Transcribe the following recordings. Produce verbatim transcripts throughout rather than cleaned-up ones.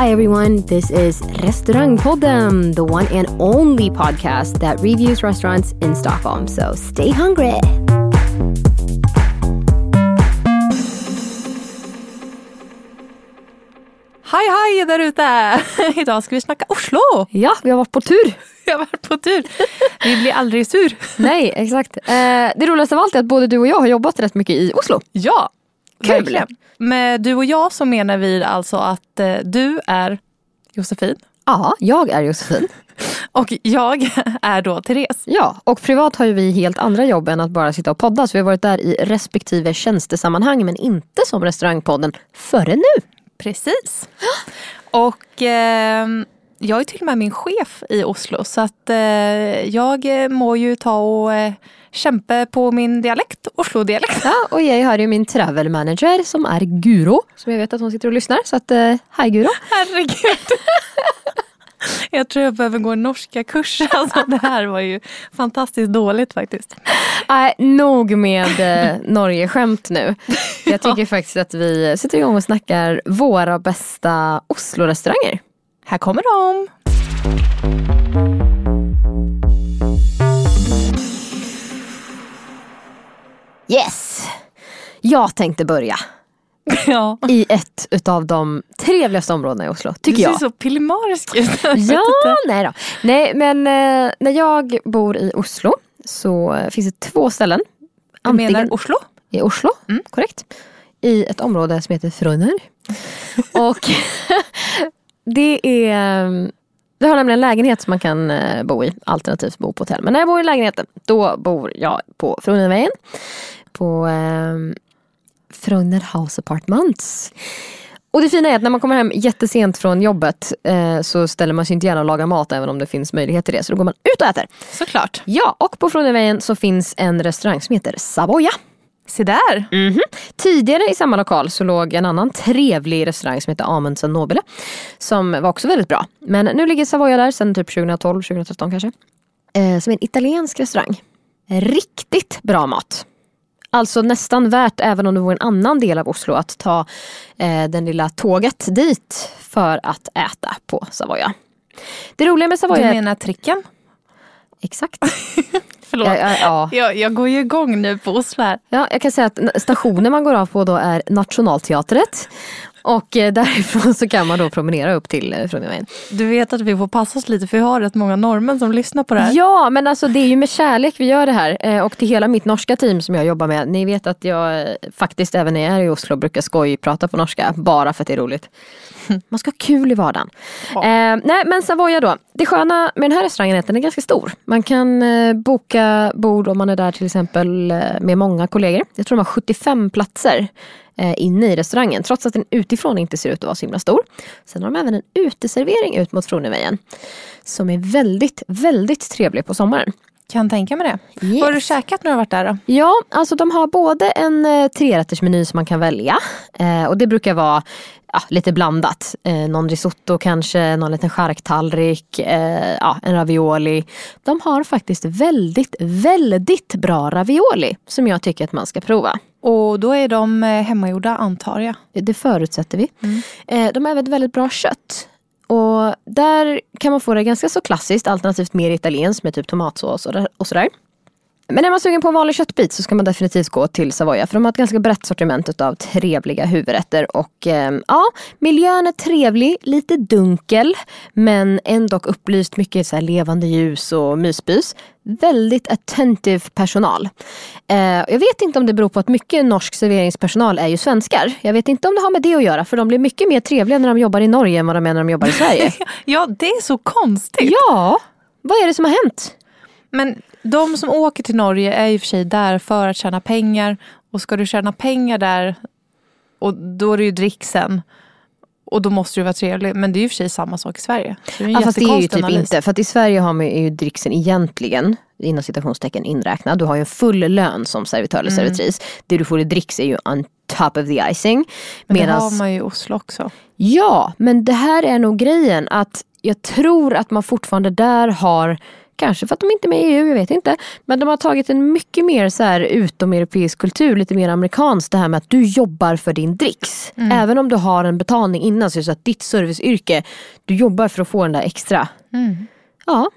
Hi everyone, this is Restaurangpodden, the one and only podcast that reviews restaurants in Stockholm, so stay hungry! Hej hej där ute! Idag ska vi snacka Oslo! Ja, vi har varit på tur! Vi har varit på tur! Vi blir aldrig sur! Nej, exakt. Eh, det roligaste av allt är att både du och jag har jobbat rätt mycket i Oslo. Ja! Kul. Med du och jag så menar vi alltså att eh, du är Josefin. Ja, jag är Josefin. Och jag är då Therese. Ja, och privat har ju vi helt andra jobb än att bara sitta och podda. Så vi har varit där i respektive tjänstesammanhang, men inte som Restaurangpodden före nu. Precis. Och eh, jag är till och med min chef i Oslo. Så att eh, jag må ju ta och... Eh, kämpa på min dialekt, Oslo-dialekt. Ja, och jag har ju min travel manager som är Guro, som jag vet att hon sitter och lyssnar, så att, eh, hej Guro. Herregud. Jag tror jag behöver gå en norska kurs, alltså det här var ju fantastiskt dåligt faktiskt. Nej, äh, nog med eh, Norge-skämt nu. Jag tycker ja. faktiskt att vi sitter igång och snackar våra bästa Oslo-restauranger. Här kommer de! Yes! Jag tänkte börja ja. i ett utav de trevligaste områdena i Oslo, tycker jag. Du ser jag. så pillemarisk ut. Ja, nej då. Nej, men eh, när jag bor i Oslo så eh, finns det två ställen. Du menar Oslo? I Oslo, mm. korrekt. I ett område som heter Frogner. Och det är... Det har nämligen en lägenhet som man kan bo i, alternativt bo på hotell. Men när jag bor i lägenheten, då bor jag på Frognervägen. På eh, Frogner House Apartments. Och det fina är att när man kommer hem jättesent från jobbet eh, så ställer man sig inte gärna att laga mat, även om det finns möjlighet till det. Så då går man ut och äter. Såklart. Ja, och på Frognervägen så finns en restaurang som heter Savoia. Se där. Mm-hmm. Tidigare i samma lokal så låg en annan trevlig restaurang som heter Amundsen Nobile, som var också väldigt bra. Men nu ligger Savoia där sedan typ tjugotolv tjugotretton kanske. Eh, som en italiensk restaurang. Riktigt bra mat. Alltså nästan värt, även om det var en annan del av Oslo, att ta eh, den lilla tåget dit för att äta på Savoia. Det roliga med Savoia... Du menar tricken? Exakt. Förlåt, ja, ja, ja. Jag, jag går ju igång nu på Oslo här. Ja, jag kan säga att stationen man går av på då är Nationalteatret. Och därifrån så kan man då promenera upp till Frognervägen. Du vet att vi får passa oss lite, för vi har rätt många norrmän som lyssnar på det här. Ja, men alltså det är ju med kärlek vi gör det här. Och till hela mitt norska team som jag jobbar med. Ni vet att jag faktiskt även när jag är i Oslo brukar skojprata på norska. Bara för att det är roligt. Man ska ha kul i vardagen. Ja. Eh, nej, men Savoia då. Det sköna med den här restaurangen är att den är ganska stor. Man kan eh, boka bord om man är där till exempel med många kollegor. Jag tror de har sjuttiofem platser inne i restaurangen, trots att den utifrån inte ser ut att vara så himla stor. Sen har de även en uteservering ut mot Frognervägen som är väldigt, väldigt trevlig på sommaren. Kan tänka mig det. Yes. Har du käkat när du har varit där då? Ja, alltså de har både en eh, trerättersmeny som man kan välja eh, och det brukar vara ja, lite blandat. Eh, någon risotto kanske, någon liten charktallrik, eh, ja, en ravioli. De har faktiskt väldigt, väldigt bra ravioli som jag tycker att man ska prova. Och då är de hemmagjorda, antar jag. Det förutsätter vi. Mm. Eh, de har även väldigt bra kött. Och där kan man få det ganska så klassiskt, alternativt mer italienskt med typ tomatsås och, och sådär. Men när man suger på en vanlig köttbit så ska man definitivt gå till Savoia, för de har ett ganska brett sortiment av trevliga huvudrätter. Och eh, ja, miljön är trevlig, lite dunkel, men ändå upplyst, mycket så här levande ljus och mysbys. Väldigt attentive personal. Eh, jag vet inte om det beror på att mycket norsk serveringspersonal är ju svenskar. Jag vet inte om det har med det att göra, för de blir mycket mer trevliga när de jobbar i Norge än vad de är när de jobbar i Sverige. Ja, det är så konstigt. Ja. Vad är det som har hänt? Men de som åker till Norge är i och för sig där för att tjäna pengar. Och ska du tjäna pengar där, och då är det ju dricksen. Och då måste du vara trevlig. Men det är ju för sig samma sak i Sverige. Ja, fast det är ju typ analys. Inte. För att i Sverige har man ju dricksen egentligen, inom citationstecken, inräknad. Du har ju en full lön som servitör eller servitris. Mm. Det du får i dricks är ju on top of the icing. Men medans... det har man ju i Oslo också. Ja, men det här är nog grejen. Att jag tror att man fortfarande där har... Kanske för att de inte är med i E U, jag vet inte. Men de har tagit en mycket mer så här utomeuropeisk kultur, lite mer amerikansk. Det här med att du jobbar för din dricks. Mm. Även om du har en betalning innan, så är det så att ditt serviceyrke, du jobbar för att få den där extra. Mm. Ja.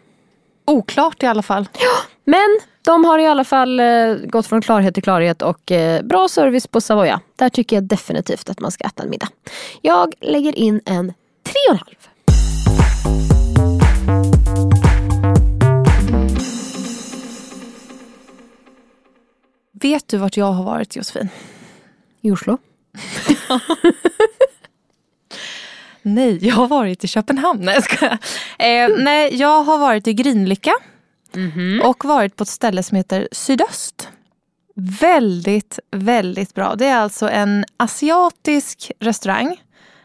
Oklart i alla fall. Ja, men de har i alla fall eh, gått från klarhet till klarhet och eh, bra service på Savoia. Där tycker jag definitivt att man ska äta en middag. Jag lägger in en tre och en halv. Vet du vart jag har varit, Josefin? I Oslo? Nej, jag har varit i Köpenhamn. Nej, jag ska. Eh, mm. nej, jag har varit i Grinlika. Mm-hmm. Och varit på ett ställe som heter Sydöst. Väldigt, väldigt bra. Det är alltså en asiatisk restaurang.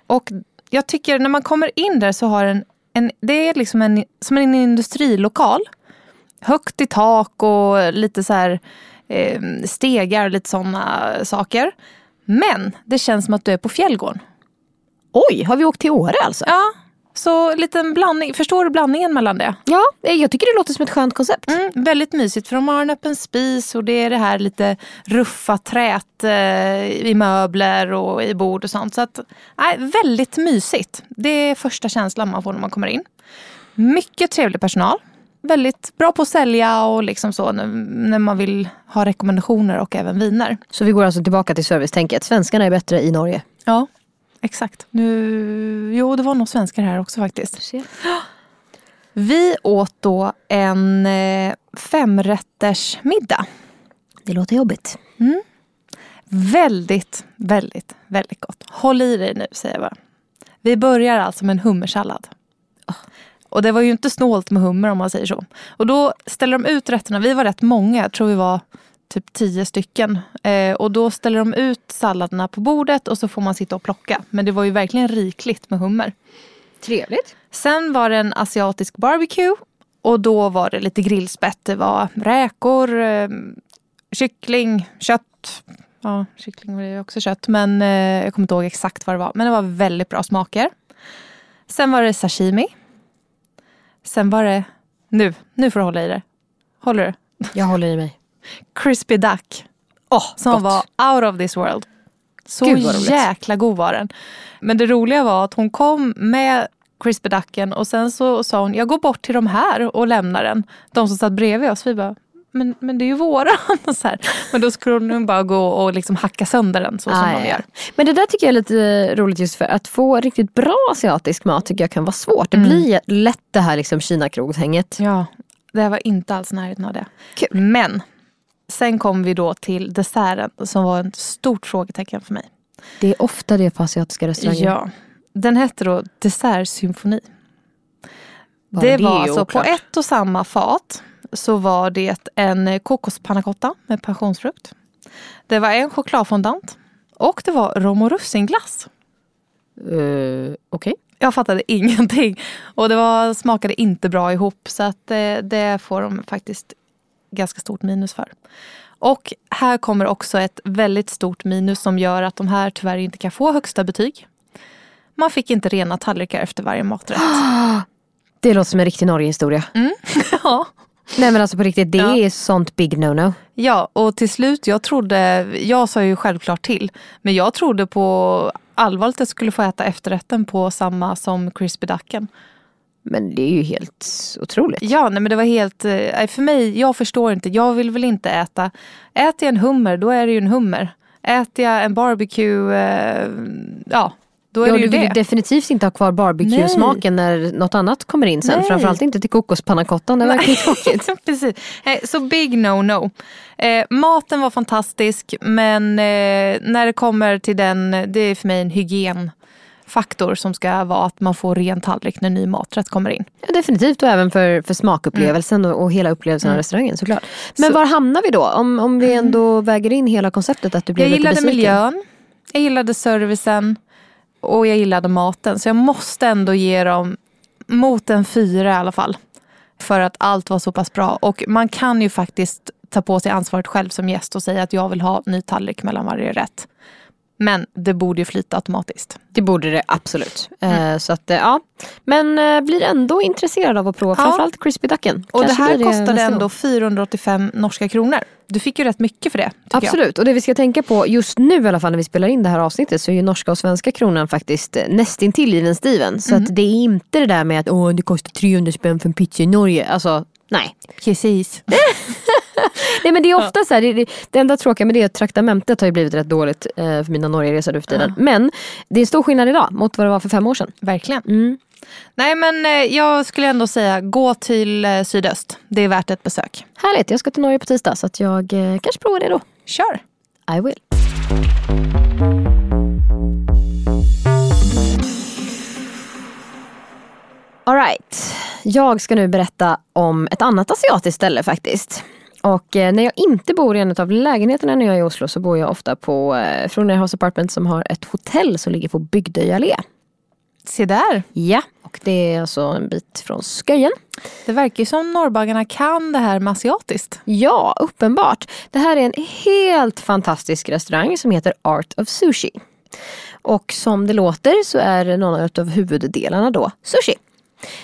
Och jag tycker när man kommer in där så har en... en det är liksom en, som en industrilokal. Högt i tak och lite så här... stegar och lite sådana saker. Men det känns som att du är på Fjällgården. Oj, har vi åkt till Åre alltså? Ja, så liten blandning. Förstår du blandningen mellan det? Ja, jag tycker det låter som ett skönt koncept. Mm, väldigt mysigt, för de har en öppen spis och det är det här lite ruffa trät i möbler och i bord och sånt. Så att, nej, väldigt mysigt. Det är första känslan man får när man kommer in. Mycket trevlig personal. Väldigt bra på att sälja och liksom så när man vill ha rekommendationer och även viner. Så vi går alltså tillbaka till servicetänket. Svenskarna är bättre i Norge. Ja, exakt. Nu, jo, det var nog svenskar här också faktiskt. Vi åt då en femrätters middag. Det låter jobbigt. Mm. Väldigt, väldigt, väldigt gott. Håll i dig nu, säger jag bara. Vi börjar alltså med en hummersallad. Och det var ju inte snålt med hummer om man säger så. Och då ställer de ut rätterna. Vi var rätt många, jag tror vi var typ tio stycken. Eh, och då ställer de ut salladerna på bordet och så får man sitta och plocka. Men det var ju verkligen rikligt med hummer. Trevligt. Sen var det en asiatisk barbecue. Och då var det lite grillspett. Det var räkor, eh, kyckling, kött. Ja, kyckling var det också kött. Men eh, jag kommer inte ihåg exakt vad det var. Men det var väldigt bra smaker. Sen var det sashimi. Sen var det... Nu, nu får du hålla i det. Håller du? Jag håller i mig. Crispy duck. Åh, oh, som gott. Var out of this world. Så jäkla god var den. Men det roliga var att hon kom med crispy ducken och sen så sa hon, jag går bort till de här och lämnar den. De som satt bredvid oss, vi bara, men, men det är ju våran. Och så här. Men då skulle hon bara gå och liksom hacka sönder den så som Aj. de gör. Men det där tycker jag är lite roligt, just för att få riktigt bra asiatisk mat tycker jag kan vara svårt. Det mm. blir lätt det här liksom Kina-krogshänget. Ja, det var inte alls närheten av det. Kul. Men sen kom vi då till desserten som var ett stort frågetecken för mig. Det är ofta det på asiatiska restauranger. Ja, den hette då dessertsymfoni. Bara det, det var alltså på ett och samma fat... Så var det en kokospannacotta med passionsfrukt. Det var en chokladfondant. Och det var rom- och russinglass. Uh, Okej. Okay. Jag fattade ingenting. Och det var, smakade inte bra ihop. Så att det, det får de faktiskt ganska stort minus för. Och här kommer också ett väldigt stort minus som gör att de här tyvärr inte kan få högsta betyg. Man fick inte rena tallrikar efter varje maträtt. Det låter som en riktig Norge-historia. Mm. Ja. Nej men alltså på riktigt, det ja. är sånt big no-no. Ja, och till slut, jag trodde, jag sa ju självklart till, men jag trodde på allvar att jag skulle få äta efterrätten på samma som crispy ducken. Men det är ju helt otroligt. Ja, nej men det var helt, för mig, jag förstår inte, jag vill väl inte äta. Äter jag en hummer, då är det ju en hummer. Äter jag en barbecue, eh, ja... Ja, du vill ju definitivt inte ha kvar barbecue-smaken när något annat kommer in sen. Nej. Framförallt inte till kokospannacottan, det verkar tråkigt. Precis. Så big no-no. Eh, maten var fantastisk, men eh, när det kommer till den, det är för mig en hygien. faktor som ska vara att man får ren tallrik när ny maträtt kommer in. Ja, definitivt, och även för, för smakupplevelsen mm. och, och hela upplevelsen mm. av restaurangen såklart. Men så, var hamnar vi då? Om, om vi ändå mm. väger in hela konceptet att du blev lite besviken. Jag gillade miljön, jag gillade servicen och jag gillade maten. Så jag måste ändå ge dem mot en fyra i alla fall. För att allt var så pass bra. Och man kan ju faktiskt ta på sig ansvaret själv som gäst och säga att jag vill ha ny tallrik mellan varje rätt. Men det borde ju flyta automatiskt. Det borde det, absolut. Mm. Eh, så att, ja. Men eh, blir ändå intresserad av att prova, ja. Framförallt crispy ducken. Och kanske det här det kostade ändå fyrahundraåttiofem norska kronor. Du fick ju rätt mycket för det, tycker absolut, jag. Och det vi ska tänka på just nu i alla fall när vi spelar in det här avsnittet, så är ju norska och svenska kronan faktiskt nästintill i den stiven. Så mm. att det är inte det där med att åh, det kostar trehundra spänn för en pizza i Norge. Alltså, nej. Precis. Nej, men det är ofta så här, det, det, det enda tråkiga med det är att traktamentet har ju blivit rätt dåligt eh, för mina Norge-resor nu för tiden. Ja. Men det är en stor skillnad idag mot vad det var för fem år sedan. Verkligen. Mm. Nej, men eh, jag skulle ändå säga gå till eh, Sydöst. Det är värt ett besök. Härligt, jag ska till Norge på tisdag så att jag eh, kanske provar det då. Kör! I will. All right. Jag ska nu berätta om ett annat asiatiskt ställe faktiskt. Och när jag inte bor i en av lägenheterna när jag är i Oslo så bor jag ofta på Frogner House Apartments som har ett hotell som ligger på Bygdøy allé. Se där! Ja, och det är alltså en bit från Skøyen. Det verkar ju som norrbaggarna kan det här med asiatiskt. Ja, uppenbart. Det här är en helt fantastisk restaurang som heter Art of Sushi. Och som det låter så är någon av huvuddelarna då sushi.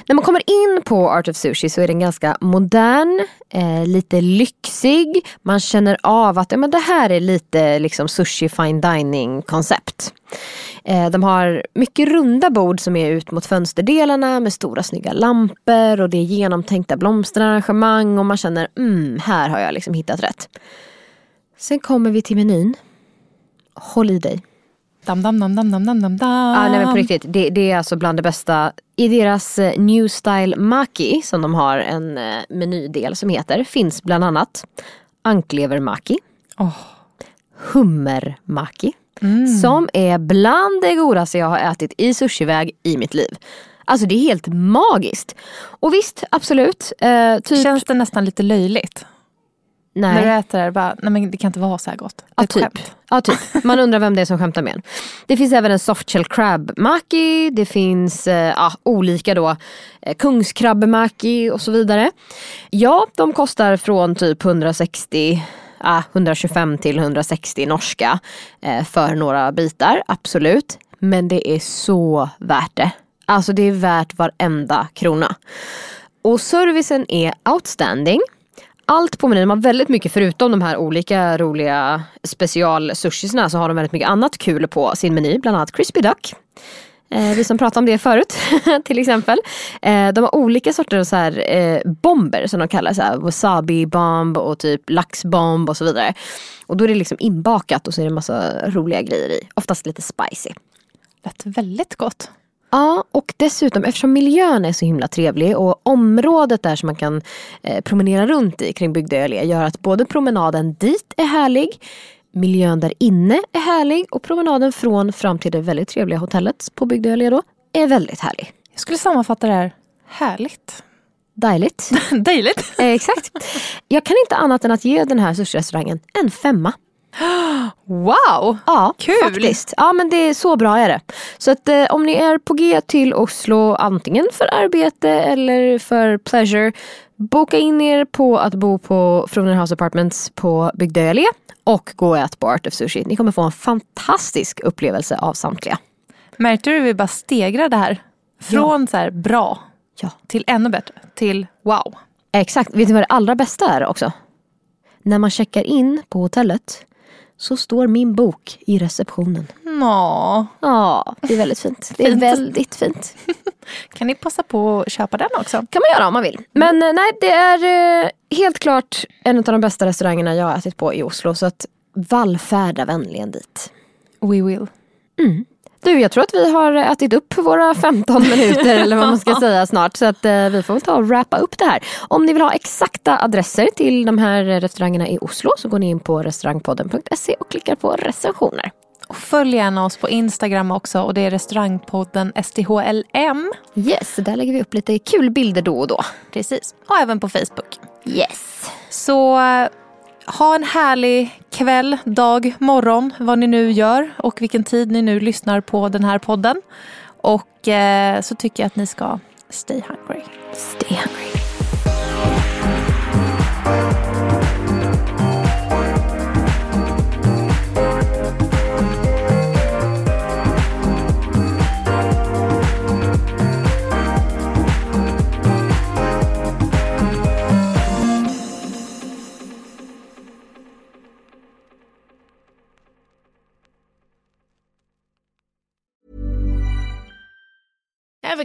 När man kommer in på Art of Sushi så är den ganska modern, eh, lite lyxig. Man känner av att ja, men det här är lite liksom sushi fine dining-koncept. Eh, de har mycket runda bord som är ut mot fönsterdelarna med stora snygga lampor. Och det är genomtänkta blomsterarrangemang och man känner, mm, här har jag liksom hittat rätt. Sen kommer vi till menyn. Håll i dig. Dam, dam, dam, dam, dam, dam, dam. Ah, nej, men på riktigt, det, det är alltså bland det bästa. I deras New Style Maki, som de har en menydel som heter, finns bland annat anklevermaki, oh. hummermaki, mm. som är bland det godaste jag har ätit i sushiväg i mitt liv. Alltså det är helt magiskt. Och visst, absolut. Eh, typ... Känns det nästan lite löjligt? Nej. När du äter det bara, nej men det kan inte vara så här gott. Ja, typ. ja typ, man undrar vem det är som skämtar med en. Det finns även en softshell crab maki, det finns eh, ah, olika då eh, kungskrabbe maki och så vidare. Ja, de kostar från typ hundrasextio, ah, hundratjugofem till hundrasextio norska eh, för några bitar, absolut. Men det är så värt det. Alltså det är värt varenda krona. Och servicen är outstanding. Allt på menyn, de har väldigt mycket förutom de här olika roliga specialsushisna så har de väldigt mycket annat kul på sin meny, bland annat crispy duck. Eh, vi som pratade om det förut till exempel. Eh, de har olika sorter av så här, eh, bomber som de kallar så här, wasabi bomb och typ laxbomb och så vidare. Och då är det liksom inbakat och så är det en massa roliga grejer i, oftast lite spicy. Lät väldigt gott. Ja, och dessutom eftersom miljön är så himla trevlig och området där som man kan eh, promenera runt i kring Bygdøy allé gör att både promenaden dit är härlig, miljön där inne är härlig och promenaden från fram till det väldigt trevliga hotellet på Bygdøy allé då är väldigt härlig. Jag skulle sammanfatta det här härligt. Dejligt. Dejligt. eh, exakt. Jag kan inte annat än att ge den här sushi-restaurangen en femma. Wow, ja, kul faktiskt. Ja, men det är så bra är det. Så att eh, om ni är på G till Oslo, antingen för arbete eller för pleasure, boka in er på att bo på Frogner House Apartments på Bygdøy allé och gå och ät på Art of Sushi. Ni kommer få en fantastisk upplevelse av samtliga. Märkte du att vi bara stegrar det här? Från ja. Så här bra ja. Till ännu bättre, till wow. Exakt, vet ni vad det allra bästa är också? När man checkar in på hotellet så står min bok i receptionen. Nå. Ja, det är väldigt fint. Det är fint. Väldigt fint. Kan ni passa på att köpa den också? Kan man göra om man vill. Men nej, det är eh, helt klart en av de bästa restaurangerna jag har ätit på i Oslo. Så att vallfärda vänligen dit. We will. Mm. Du, jag tror att vi har ätit upp våra femton minuter eller vad man ska säga snart. Så att eh, vi får ta och wrappa upp det här. Om ni vill ha exakta adresser till de här restaurangerna i Oslo så går ni in på restaurangpodden punkt se och klickar på recensioner. Och följ gärna oss på Instagram också. Och det är Restaurangpodden S T H L M. Yes, där lägger vi upp lite kul bilder då och då. Precis, och även på Facebook. Yes. Så ha en härlig kväll, dag, morgon, vad ni nu gör. Och vilken tid ni nu lyssnar på den här podden. Och eh, så tycker jag att ni ska stay hungry. Stay hungry. Ever